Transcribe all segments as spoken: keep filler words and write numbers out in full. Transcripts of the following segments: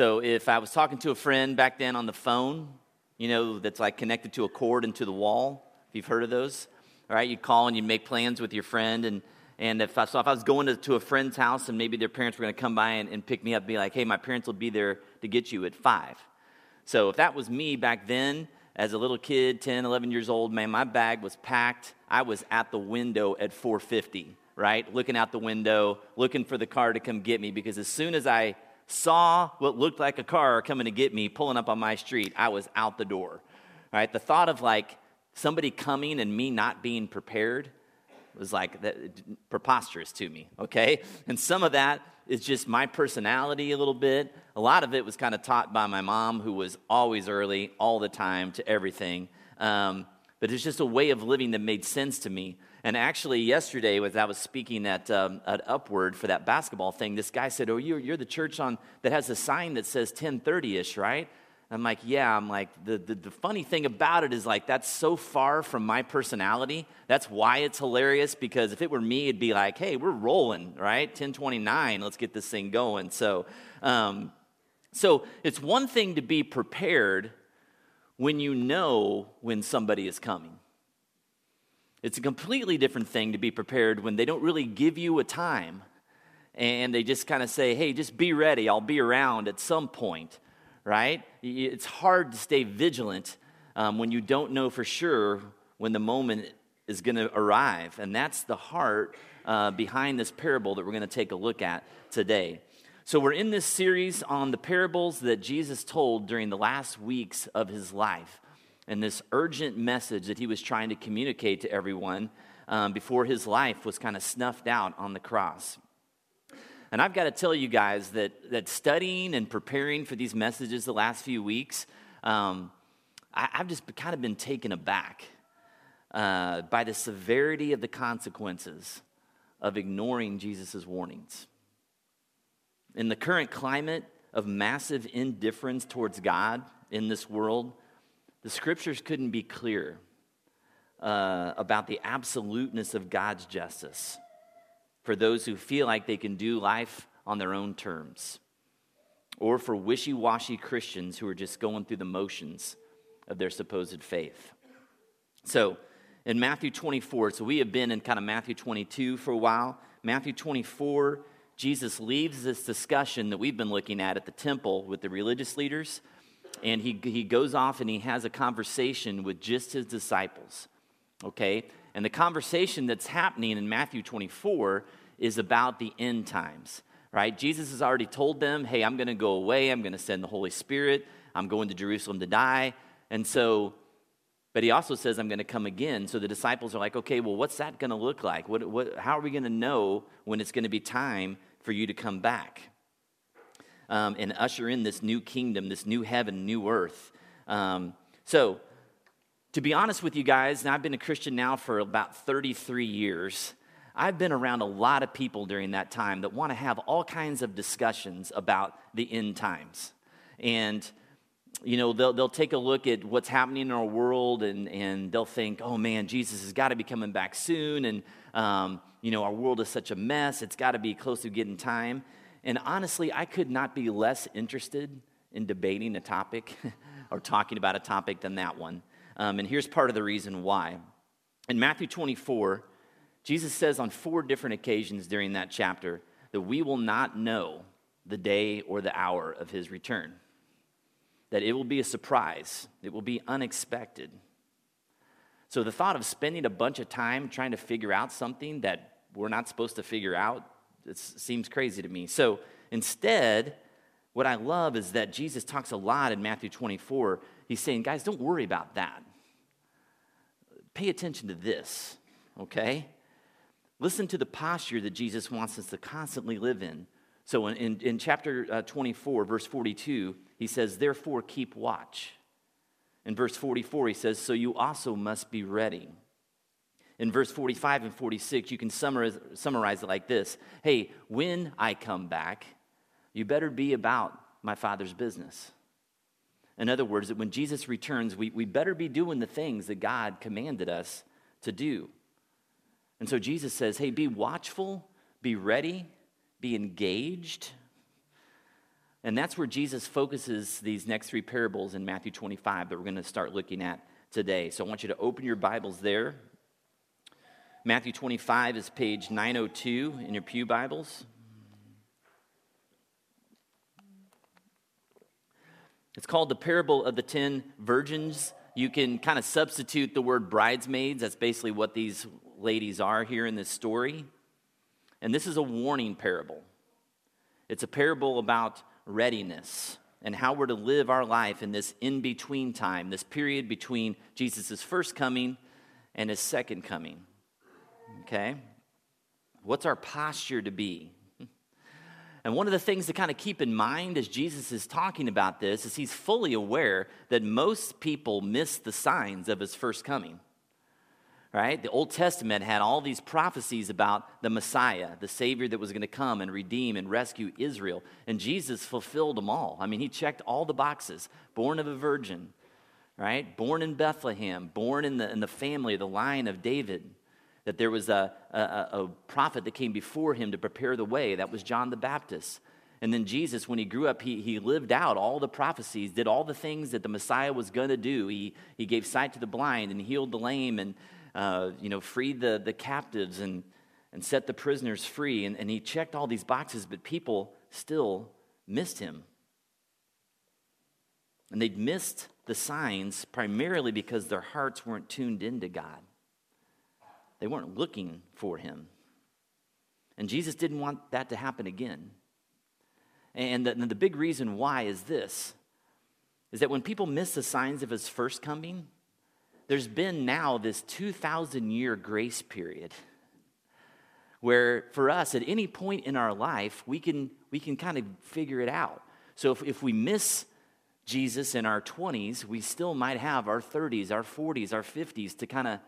So if I was talking to a friend back then on the phone, you know, that's like connected to a cord and to the wall, if you've heard of those, all right, you'd call and you'd make plans with your friend. And and if I, so if I was going to, to a friend's house and maybe their parents were going to come by and, and pick me up, be like, hey, my parents will be there to get you at five. So if that was me back then, as a little kid, ten, eleven years old, man, my bag was packed. I was at the window at four fifty, right, looking out the window, looking for the car to come get me, because as soon as I saw what looked like a car coming to get me, pulling up on my street, I was out the door, right? The thought of, like, somebody coming and me not being prepared was, like, that, preposterous to me, okay? And some of that is just my personality a little bit. A lot of it was kind of taught by my mom, who was always early, all the time, to everything. Um, but it's just a way of living that made sense to me. And actually, yesterday, as I was speaking at, um, at Upward for that basketball thing, this guy said, oh, you're, you're the church on that has a sign that says ten thirty-ish, right? And I'm like, yeah. I'm like, the, the, the funny thing about it is, like, that's so far from my personality. That's why it's hilarious, because if it were me, it'd be like, hey, we're rolling, right? ten twenty-nine, let's get this thing going. So, um, so it's one thing to be prepared when you know when somebody is coming. It's a completely different thing to be prepared when they don't really give you a time and they just kind of say, hey, just be ready, I'll be around at some point, right? It's hard to stay vigilant um, when you don't know for sure when the moment is going to arrive. And that's the heart uh, behind this parable that we're going to take a look at today. So we're in this series on the parables that Jesus told during the last weeks of his life, and this urgent message that he was trying to communicate to everyone um, before his life was kind of snuffed out on the cross. And I've got to tell you guys that that studying and preparing for these messages the last few weeks, um, I, I've just kind of been taken aback uh, by the severity of the consequences of ignoring Jesus' warnings. In the current climate of massive indifference towards God in this world, the scriptures couldn't be clearer uh, about the absoluteness of God's justice for those who feel like they can do life on their own terms, or for wishy-washy Christians who are just going through the motions of their supposed faith. So in Matthew twenty-four, so we have been in kind of Matthew twenty-two for a while. Matthew twenty-four, Jesus leaves this discussion that we've been looking at at the temple with the religious leaders, and he he goes off and he has a conversation with just his disciples, okay? And the conversation that's happening in Matthew twenty-four is about the end times, right? Jesus has already told them, hey, I'm going to go away. I'm going to send the Holy Spirit. I'm going to Jerusalem to die. And so, but he also says, I'm going to come again. So the disciples are like, okay, well, what's that going to look like? What, what, how are we going to know when it's going to be time for you to come back? Um, and usher in this new kingdom, this new heaven, new earth. Um, so, to be honest with you guys, and I've been a Christian now for about thirty-three years, I've been around a lot of people during that time that want to have all kinds of discussions about the end times. And, you know, they'll they'll take a look at what's happening in our world, and, and they'll think, oh, man, Jesus has got to be coming back soon, and, um, you know, our world is such a mess, it's got to be close to getting time. And honestly, I could not be less interested in debating a topic or talking about a topic than that one. Um, and here's part of the reason why. In Matthew twenty-four, Jesus says on four different occasions during that chapter that we will not know the day or the hour of his return, that it will be a surprise, it will be unexpected. So the thought of spending a bunch of time trying to figure out something that we're not supposed to figure out, it seems crazy to me. So instead, what I love is that Jesus talks a lot in Matthew twenty-four. He's saying, guys, don't worry about that. Pay attention to this, okay? Listen to the posture that Jesus wants us to constantly live in. So in, in, in chapter uh, twenty-four, verse forty-two, he says, therefore keep watch. In verse forty-four, he says, so you also must be ready. In verse forty-five and forty-six, you can summarize, summarize it like this. Hey, when I come back, you better be about my Father's business. In other words, that when Jesus returns, we, we better be doing the things that God commanded us to do. And so Jesus says, hey, be watchful, be ready, be engaged. And that's where Jesus focuses these next three parables in Matthew twenty-five that we're going to start looking at today. So I want you to open your Bibles there. Matthew twenty-five is page nine oh two in your pew Bibles. It's called the parable of the ten virgins. You can kind of substitute the word bridesmaids. That's basically what these ladies are here in this story. And this is a warning parable. It's a parable about readiness and how we're to live our life in this in-between time, this period between Jesus' first coming and his second coming. Okay? What's our posture to be? And one of the things to kind of keep in mind as Jesus is talking about this is he's fully aware that most people miss the signs of his first coming, right? The Old Testament had all these prophecies about the Messiah, the Savior that was going to come and redeem and rescue Israel. And Jesus fulfilled them all. I mean, he checked all the boxes. Born of a virgin, right? Born in Bethlehem, born in the, in the family, the line of David. That there was a, a, a prophet that came before him to prepare the way. That was John the Baptist. And then Jesus, when he grew up, he, he lived out all the prophecies, did all the things that the Messiah was going to do. He he gave sight to the blind and healed the lame and uh, you know freed the, the captives and, and set the prisoners free. And, and he checked all these boxes, but people still missed him. And they'd missed the signs primarily because their hearts weren't tuned into God. They weren't looking for him. And Jesus didn't want that to happen again. And the, the big reason why is this, is that when people miss the signs of his first coming, there's been now this two thousand year grace period where for us at any point in our life, we can we can kind of figure it out. So if, if we miss Jesus in our twenties, we still might have our thirties, our forties, our fifties to kind of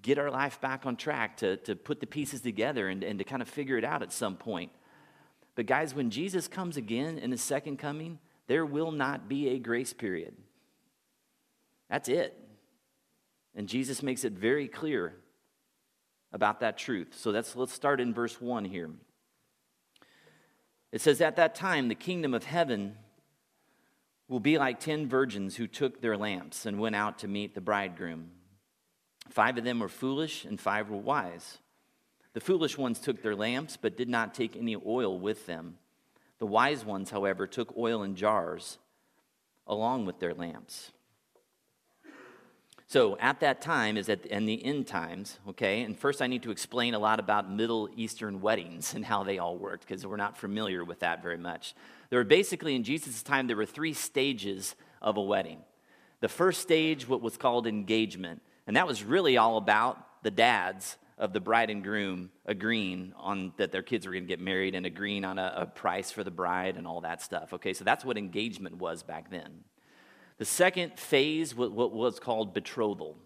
get our life back on track, to, to put the pieces together and, and to kind of figure it out at some point. But guys, when Jesus comes again in his second coming, there will not be a grace period. That's it. And Jesus makes it very clear about that truth. So that's let's start in verse one here. It says, "At that time, the kingdom of heaven will be like ten virgins who took their lamps and went out to meet the bridegroom. Five of them were foolish and five were wise. The foolish ones took their lamps but did not take any oil with them. The wise ones, however, took oil in jars along with their lamps." So at that time is at the, and the end times, okay? And first I need to explain a lot about Middle Eastern weddings and how they all worked because we're not familiar with that very much. There were basically in Jesus' time there were three stages of a wedding. The first stage, what was called engagement. And that was really all about the dads of the bride and groom agreeing on that their kids were going to get married and agreeing on a, a price for the bride and all that stuff. Okay, so that's what engagement was back then. The second phase was what was called betrothal.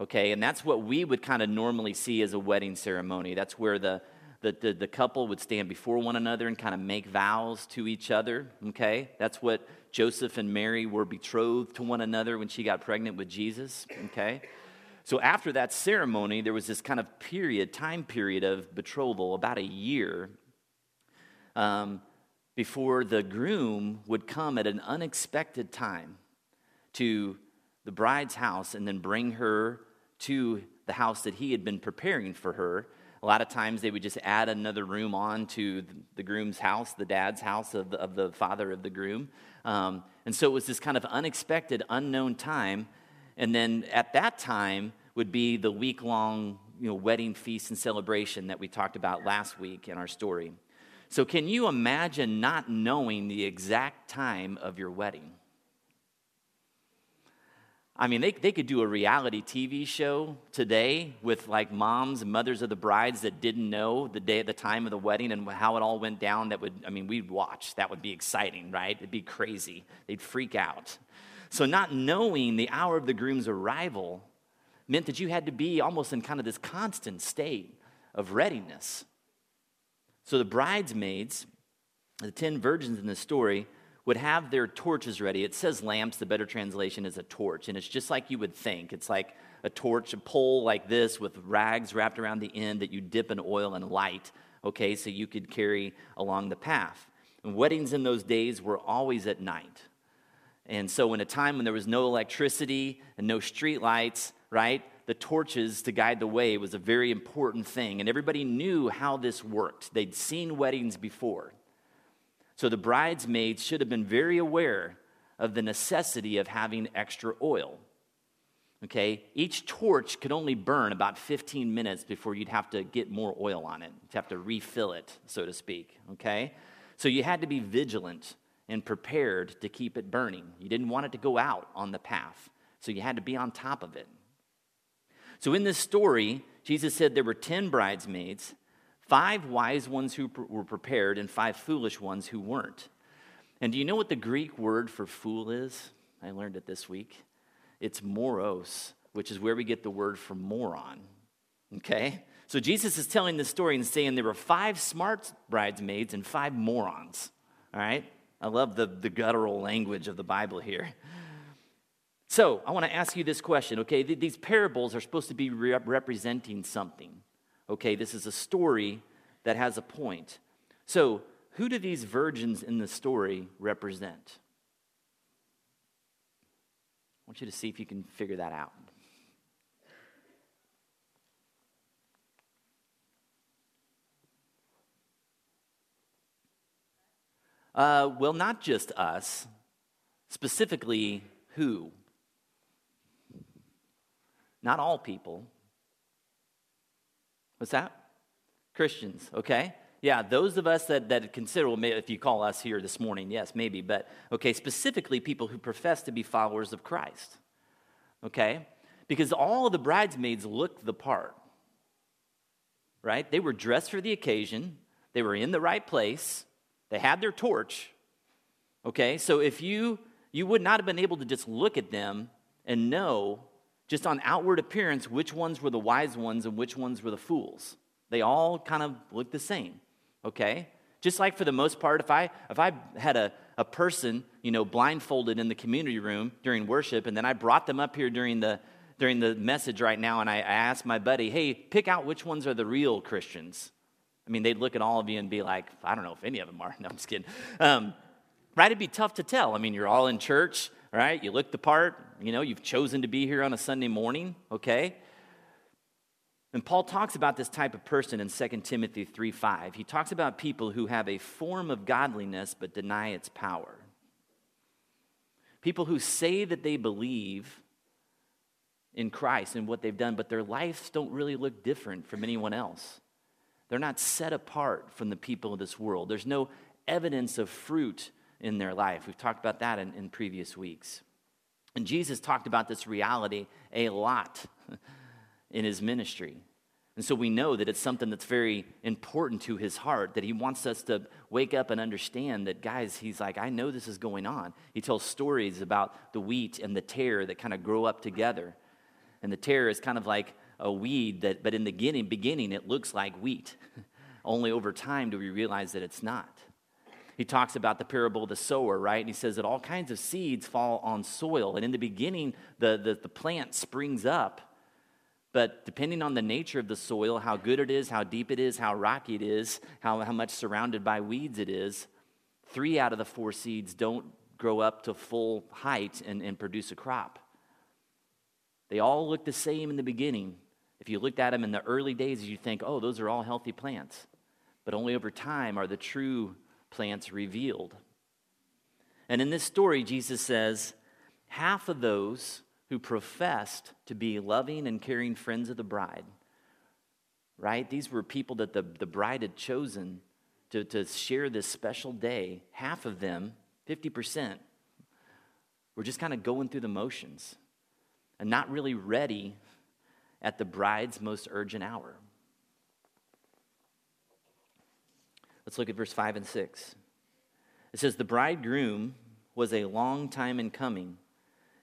Okay, and that's what we would kind of normally see as a wedding ceremony. That's where the, the, the, the couple would stand before one another and kind of make vows to each other. Okay, that's what Joseph and Mary were betrothed to one another when she got pregnant with Jesus. Okay. So after that ceremony, there was this kind of period, time period of betrothal, about a year, um, before the groom would come at an unexpected time to the bride's house and then bring her to the house that he had been preparing for her. A lot of times they would just add another room on to the groom's house, the dad's house of the, of the father of the groom. Um, and so it was this kind of unexpected, unknown time. And then at that time would be the week-long, you know, wedding feast and celebration that we talked about last week in our story. So can you imagine not knowing the exact time of your wedding? I mean, they they could do a reality T V show today with like moms and mothers of the brides that didn't know the day, the time of the wedding and how it all went down. That would, I mean, we'd watch. That would be exciting, right? It'd be crazy. They'd freak out. So not knowing the hour of the groom's arrival meant that you had to be almost in kind of this constant state of readiness. So the bridesmaids, the ten virgins in the story, would have their torches ready. It says lamps, the better translation is a torch, and it's just like you would think. It's like a torch, a pole like this with rags wrapped around the end that you dip in oil and light, okay, so you could carry along the path. And weddings in those days were always at night. And so in a time when there was no electricity and no street lights, right, the torches to guide the way was a very important thing. And everybody knew how this worked. They'd seen weddings before. So the bridesmaids should have been very aware of the necessity of having extra oil. Okay, each torch could only burn about fifteen minutes before you'd have to get more oil on it. You'd have to refill it, so to speak, okay? So you had to be vigilant and prepared to keep it burning. You didn't want it to go out on the path, so you had to be on top of it. So in this story, Jesus said there were ten bridesmaids, five wise ones who were prepared, and five foolish ones who weren't. And do you know what the Greek word for fool is? I learned it this week. It's moros, which is where we get the word for moron, okay? So Jesus is telling this story and saying there were five smart bridesmaids and five morons, all right? I love the, the guttural language of the Bible here. So I want to ask you this question, okay? These parables are supposed to be rep- representing something, okay? This is a story that has a point. So who do these virgins in the story represent? I want you to see if you can figure that out. Uh, well, not just us. Specifically, who? Not all people. What's that? Christians, okay? Yeah, those of us that, that consider, well, if you call us here this morning, yes, maybe, but, okay, specifically people who profess to be followers of Christ, okay? Because all of the bridesmaids looked the part, right? They were dressed for the occasion. They were in the right place. They had their torch, okay? So if you, you would not have been able to just look at them and know, just on outward appearance, which ones were the wise ones and which ones were the fools. They all kind of looked the same. Okay? Just like for the most part, if I if I had a, a person, you know, blindfolded in the community room during worship, and then I brought them up here during the during the message right now, and I asked my buddy, hey, pick out which ones are the real Christians. I mean, they'd look at all of you and be like, I don't know if any of them are. No, I'm just kidding. Um, right? It'd be tough to tell. I mean, you're all in church, right? You look the part. You know, you've chosen to be here on a Sunday morning. Okay? And Paul talks about this type of person in Second Timothy three five. He talks about people who have a form of godliness but deny its power. People who say that they believe in Christ and what they've done, but their lives don't really look different from anyone else. They're not set apart from the people of this world. There's no evidence of fruit in their life. We've talked about that in, in previous weeks. And Jesus talked about this reality a lot in his ministry. And so we know that it's something that's very important to his heart, that he wants us to wake up and understand that, guys, he's like, I know this is going on. He tells stories about the wheat and the tare that kind of grow up together. And the tare is kind of like a weed, that, but in the beginning, beginning it looks like wheat. Only over time do we realize that it's not. He talks about the parable of the sower, right? And he says that all kinds of seeds fall on soil. And in the beginning, the, the, the plant springs up. But depending on the nature of the soil, how good it is, how deep it is, how rocky it is, how, how much surrounded by weeds it is, three out of the four seeds don't grow up to full height and, and produce a crop. They all look the same in the beginning. If you looked at them in the early days, you'd think, oh, those are all healthy plants. But only over time are the true plants revealed. And in this story, Jesus says, half of those who professed to be loving and caring friends of the bride, right? These were people that the, the bride had chosen to, to share this special day. Half of them, fifty percent, were just kind of going through the motions and not really ready at the bride's most urgent hour. Let's look at verse five and six. It says, the bridegroom was a long time in coming,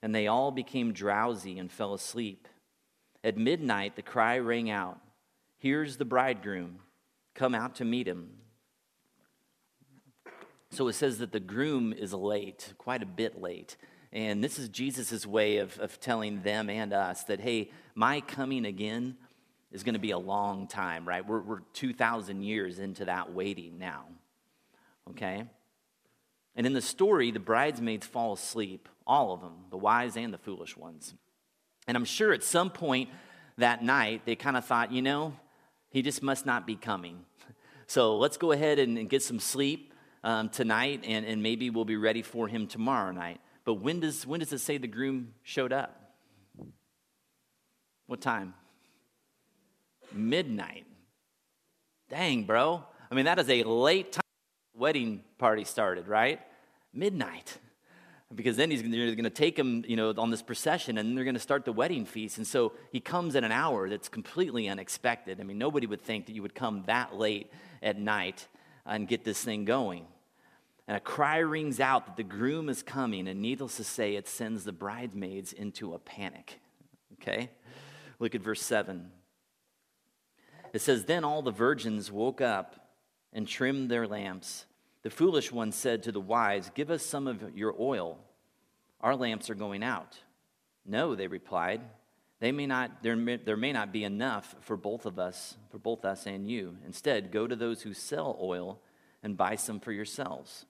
and they all became drowsy and fell asleep. At midnight, the cry rang out, here's the bridegroom, come out to meet him. So it says that the groom is late, quite a bit late. And this is Jesus' way of, of telling them and us that, hey, my coming again is going to be a long time, right? We're, we're two thousand years into that waiting now, okay? And in the story, the bridesmaids fall asleep, all of them, the wise and the foolish ones. And I'm sure at some point that night, they kind of thought, you know, he just must not be coming. So let's go ahead and, and get some sleep um, tonight, and, and maybe we'll be ready for him tomorrow night. But when does when does it say the groom showed up? What time? Midnight. Dang, bro. I mean, that is a late time the wedding party started, right? Midnight. Because then he's going to take him, you know, on this procession, and they're going to start the wedding feast. And so he comes at an hour that's completely unexpected. I mean, nobody would think that you would come that late at night and get this thing going. And a cry rings out that the groom is coming, and needless to say, it sends the bridesmaids into a panic. Okay? Look at verse seven. It says, "Then all the virgins woke up and trimmed their lamps. The foolish one said to the wise, 'Give us some of your oil. Our lamps are going out.' 'No,' they replied. 'They may not. There may, there may not be enough for both of us, for both us and you. Instead, go to those who sell oil and buy some for yourselves.'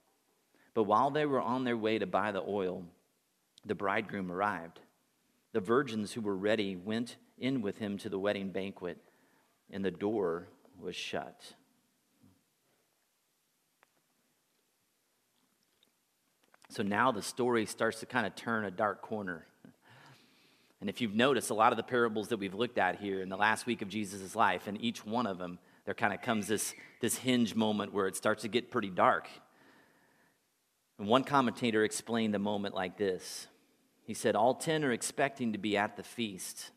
But while they were on their way to buy the oil, the bridegroom arrived. The virgins who were ready went in with him to the wedding banquet, and the door was shut." So now the story starts to kind of turn a dark corner. And if you've noticed, a lot of the parables that we've looked at here in the last week of Jesus' life, and each one of them, there kind of comes this, this hinge moment where it starts to get pretty dark. And one commentator explained the moment like this. He said, "All ten are expecting to be at the feast,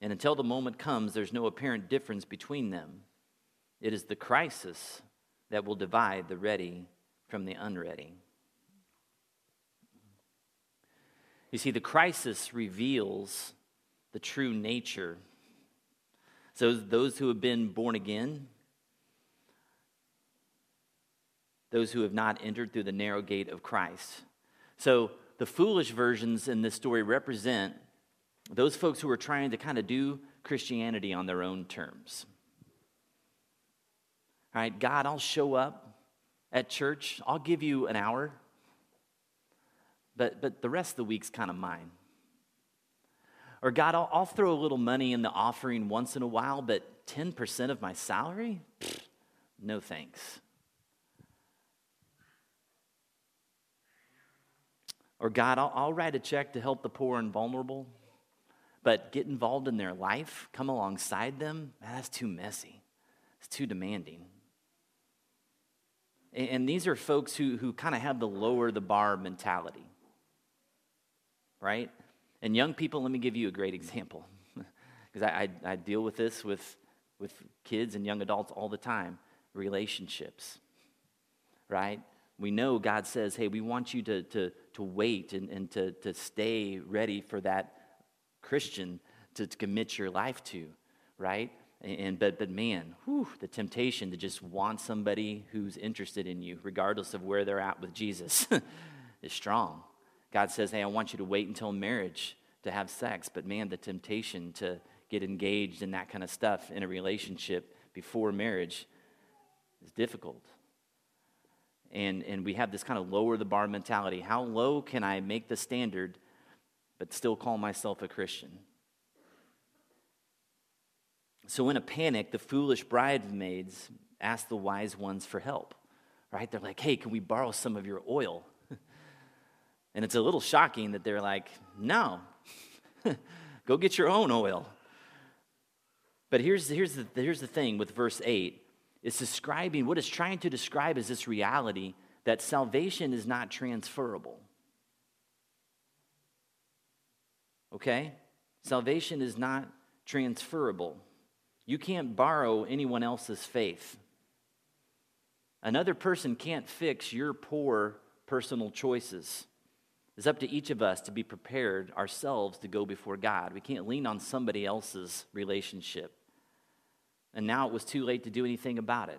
and until the moment comes, there's no apparent difference between them. It is the crisis that will divide the ready from the unready." You see, the crisis reveals the true nature. So those who have been born again, those who have not entered through the narrow gate of Christ. So the foolish versions in this story represent those folks who are trying to kind of do Christianity on their own terms. All right, God, I'll show up at church. I'll give you an hour. But but the rest of the week's kind of mine. Or God, I'll, I'll throw a little money in the offering once in a while, but ten percent of my salary? Pfft, no thanks. Or God, I'll, I'll write a check to help the poor and vulnerable, but get involved in their life, come alongside them, man, that's too messy. It's too demanding. And, and these are folks who, who kind of have the lower the bar mentality, right? And young people, let me give you a great example, because I, I, I deal with this with, with kids and young adults all the time. Relationships, right? We know God says, hey, we want you to to, to wait and, and to, to stay ready for that Christian to, to commit your life to, right? And, and but but man, whew, the temptation to just want somebody who's interested in you, regardless of where they're at with Jesus, is strong. God says, hey, I want you to wait until marriage to have sex. But man, the temptation to get engaged in that kind of stuff in a relationship before marriage is difficult. And and we have this kind of lower the bar mentality. How low can I make the standard but still call myself a Christian? So in a panic, the foolish bridesmaids ask the wise ones for help, right? They're like, hey, can we borrow some of your oil? And it's a little shocking that they're like, no, go get your own oil. But here's, here's, the, here's the thing with verse eight. It's describing, what it's trying to describe is this reality that salvation is not transferable. Okay? Salvation is not transferable. You can't borrow anyone else's faith. Another person can't fix your poor personal choices. It's up to each of us to be prepared ourselves to go before God. We can't lean on somebody else's relationship. And now it was too late to do anything about it.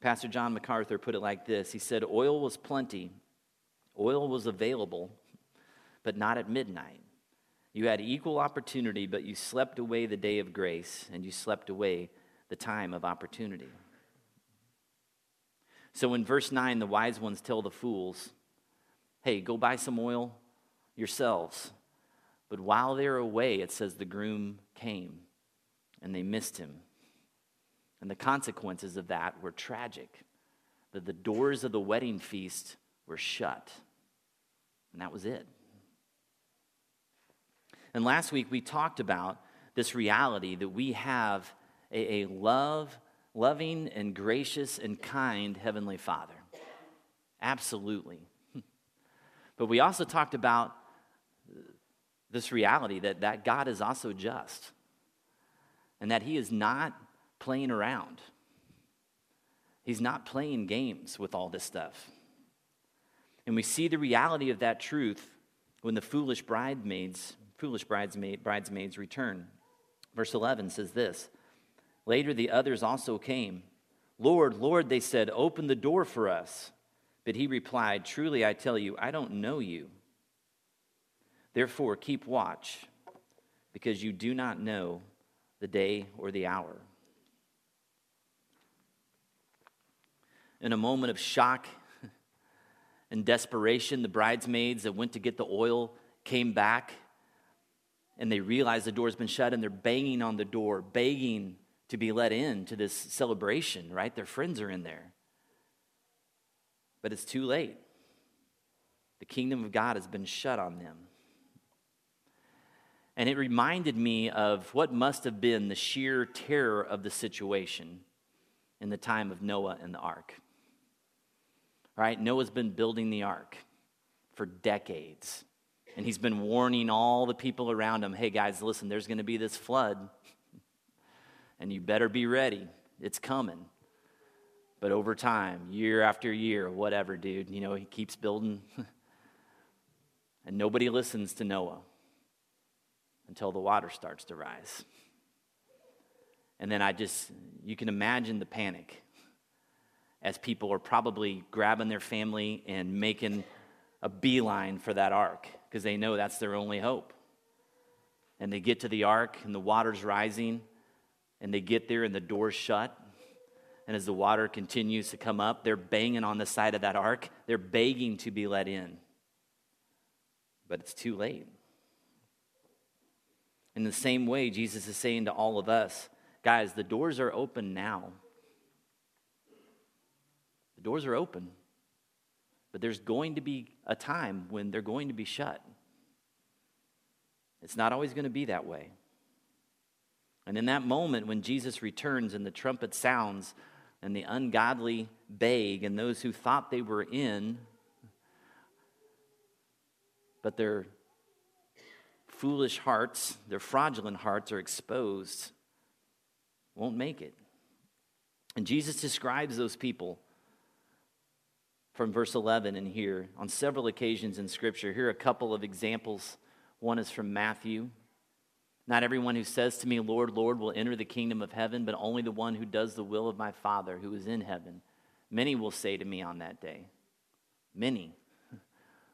Pastor John MacArthur put it like this. He said, oil was plenty. Oil was available, but not at midnight. You had equal opportunity, but you slept away the day of grace, and you slept away the time of opportunity. So in verse nine, the wise ones tell the fools, hey, go buy some oil yourselves. But while they're away, it says the groom came and they missed him. And the consequences of that were tragic, that the doors of the wedding feast were shut. And that was it. And last week we talked about this reality that we have a, a love, loving and gracious and kind Heavenly Father. Absolutely. But we also talked about this reality that, that God is also just, and that he is not playing around. He's not playing games with all this stuff. And we see the reality of that truth when the foolish bridesmaids, foolish bridesmaid, bridesmaids return. Verse eleven says this, later the others also came. Lord, Lord, they said, open the door for us. But he replied, truly I tell you, I don't know you. Therefore, keep watch, because you do not know the day or the hour. In a moment of shock and desperation, the bridesmaids that went to get the oil came back, and they realized the door's been shut, and they're banging on the door, begging to be let in to this celebration, right? Their friends are in there. But it's too late. The kingdom of God has been shut on them. And it reminded me of what must have been the sheer terror of the situation in the time of Noah and the ark. All right, Noah's been building the ark for decades, and he's been warning all the people around him, hey guys, listen, there's going to be this flood, and you better be ready. It's coming. But over time, year after year, whatever, dude, you know, he keeps building, and nobody listens to Noah until the water starts to rise. And then I just, you can imagine the panic as people are probably grabbing their family and making a beeline for that ark because they know that's their only hope. And they get to the ark and the water's rising, and they get there and the door's shut. And as the water continues to come up, they're banging on the side of that ark. They're begging to be let in. But it's too late. In the same way, Jesus is saying to all of us, guys, the doors are open now. The doors are open, but there's going to be a time when they're going to be shut. It's not always going to be that way. And in that moment when Jesus returns and the trumpet sounds and the ungodly beg and those who thought they were in, but they're foolish hearts, their fraudulent hearts are exposed, won't make it. And Jesus describes those people from verse eleven in here on several occasions in Scripture. Here are a couple of examples. One is from Matthew. Not everyone who says to me, Lord, Lord, will enter the kingdom of heaven, but only the one who does the will of my Father who is in heaven. Many will say to me on that day, many,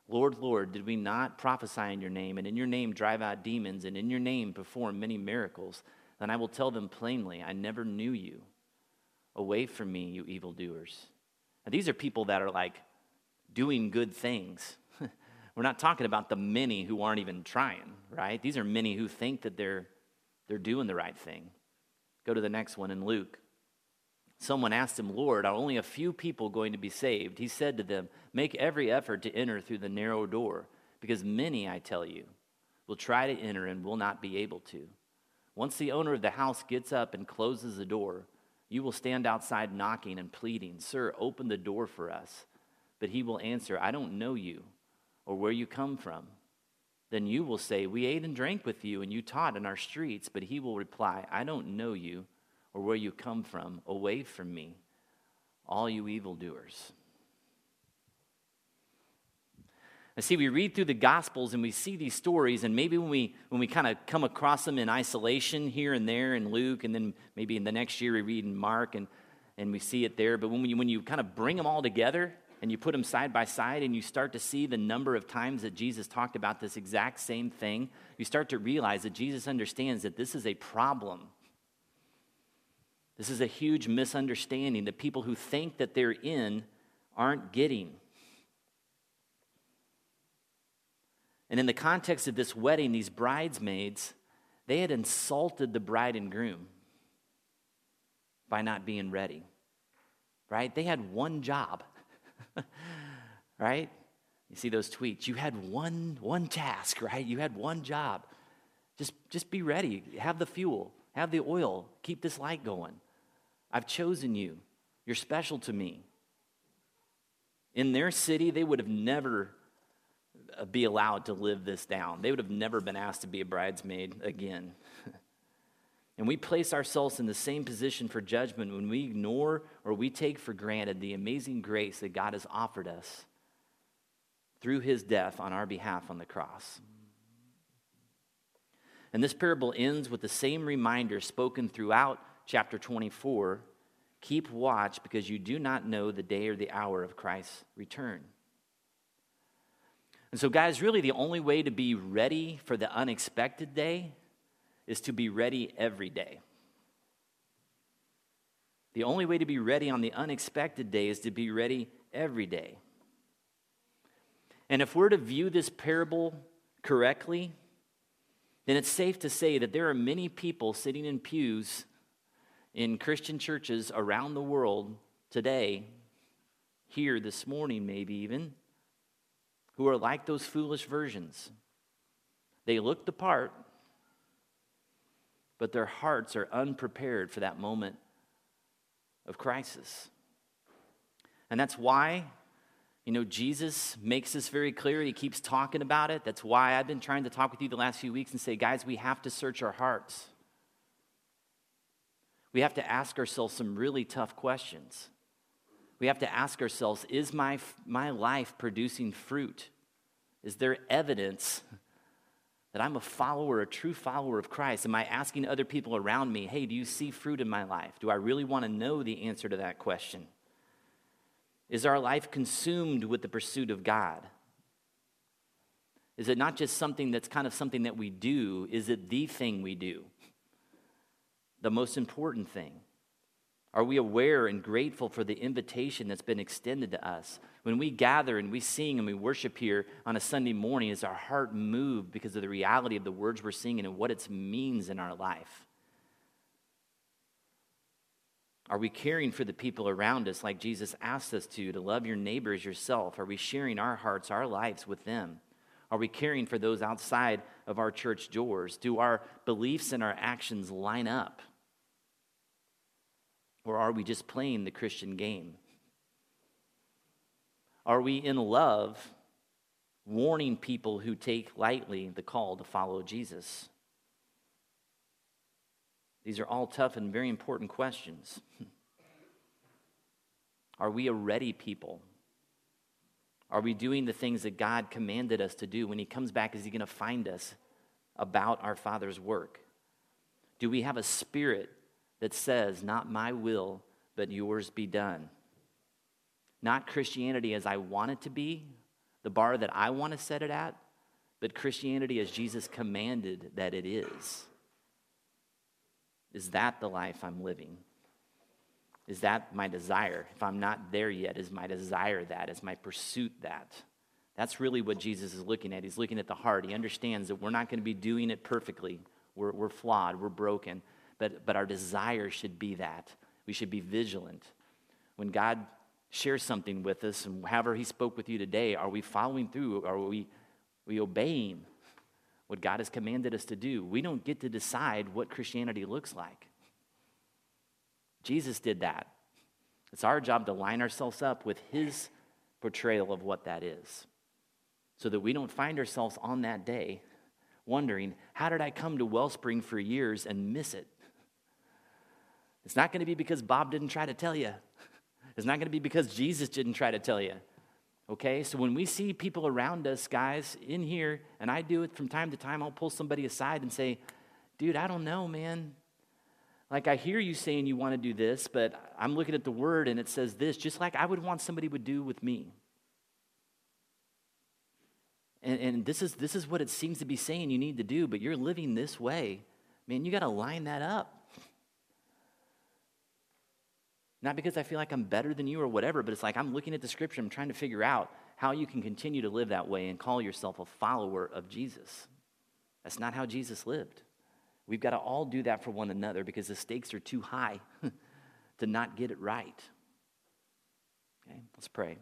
Lord, Lord, did we not prophesy in your name, and in your name drive out demons, and in your name perform many miracles? Then I will tell them plainly, I never knew you. Away from me, you evildoers. Now, these are people that are like doing good things. We're not talking about the many who aren't even trying, right? These are many who think that they're they're doing the right thing. Go to the next one in Luke. Someone asked him, Lord, are only a few people going to be saved? He said to them, make every effort to enter through the narrow door, because many, I tell you, will try to enter and will not be able to. Once the owner of the house gets up and closes the door, you will stand outside knocking and pleading, sir, open the door for us. But he will answer, I don't know you or where you come from. Then you will say, we ate and drank with you and you taught in our streets. But he will reply, I don't know you or where you come from, away from me, all you evildoers. And see, we read through the Gospels and we see these stories, and maybe when we when we kind of come across them in isolation here and there in Luke, and then maybe in the next year we read in Mark, and, and we see it there. But when you, when you kind of bring them all together and you put them side by side and you start to see the number of times that Jesus talked about this exact same thing, you start to realize that Jesus understands that this is a problem. This is a huge misunderstanding that people who think that they're in aren't getting. And in the context of this wedding, these bridesmaids, they had insulted the bride and groom by not being ready, right? They had one job, right? You see those tweets. You had one one task, right? You had one job. Just, just be ready. Have the fuel. Have the oil. Keep this light going. I've chosen you. You're special to me. In their city, they would have never be allowed to live this down. They would have never been asked to be a bridesmaid again. And we place ourselves in the same position for judgment when we ignore or we take for granted the amazing grace that God has offered us through his death on our behalf on the cross. And this parable ends with the same reminder spoken throughout chapter twenty-four. Keep watch, because you do not know the day or the hour of Christ's return. And so, guys, really the only way to be ready for the unexpected day is to be ready every day. The only way to be ready on the unexpected day is to be ready every day. And if we're to view this parable correctly, then it's safe to say that there are many people sitting in pews in Christian churches around the world today, here this morning maybe even, who are like those foolish virgins. They look the part, but their hearts are unprepared for that moment of crisis. And that's why, you know, Jesus makes this very clear. He keeps talking about it. That's why I've been trying to talk with you the last few weeks and say, guys, we have to search our hearts. We have to ask ourselves some really tough questions. We have to ask ourselves, is my my life producing fruit? Is there evidence that I'm a follower, a true follower of Christ? Am I asking other people around me, hey, do you see fruit in my life? Do I really want to know the answer to that question? Is our life consumed with the pursuit of God? Is it not just something that's kind of something that we do? Is it the thing we do? The most important thing? Are we aware and grateful for the invitation that's been extended to us? When we gather and we sing and we worship here on a Sunday morning, is our heart moved because of the reality of the words we're singing and what it means in our life? Are we caring for the people around us like Jesus asked us to, to love your neighbor as yourself? Are we sharing our hearts, our lives with them? Are we caring for those outside of our church doors? Do our beliefs and our actions line up? Or are we just playing the Christian game? Are we in love, warning people who take lightly the call to follow Jesus? These are all tough and very important questions. Are we a ready people? Are we doing the things that God commanded us to do? When he comes back, is he going to find us about our Father's work? Do we have a spirit that says, not my will, but yours be done? Not Christianity as I want it to be, the bar that I want to set it at, but Christianity as Jesus commanded that it is. Is that the life I'm living? Is that my desire? If I'm not there yet, is my desire that? Is my pursuit that? That's really what Jesus is looking at. He's looking at the heart. He understands that we're not going to be doing it perfectly. We're, we're flawed. We're broken. But, but our desire should be that. We should be vigilant. When God shares something with us, and however he spoke with you today, are we following through? Are we, we obeying what God has commanded us to do? We don't get to decide what Christianity looks like. Jesus did that. It's our job to line ourselves up with his portrayal of what that is, so that we don't find ourselves on that day wondering, how did I come to Wellspring for years and miss it? It's not going to be because Bob didn't try to tell you. It's not going to be because Jesus didn't try to tell you. Okay? So when we see people around us, guys, in here, and I do it from time to time, I'll pull somebody aside and say, dude, I don't know, man. Like, I hear you saying you want to do this, but I'm looking at the word and it says this, just like I would want somebody would do with me. And, and this is this is what it seems to be saying you need to do, but you're living this way. Man, you got to line that up. Not because I feel like I'm better than you or whatever, but it's like I'm looking at the scripture, I'm trying to figure out how you can continue to live that way and call yourself a follower of Jesus. That's not how Jesus lived. We've got to all do that for one another because the stakes are too high to not get it right. Okay, let's pray.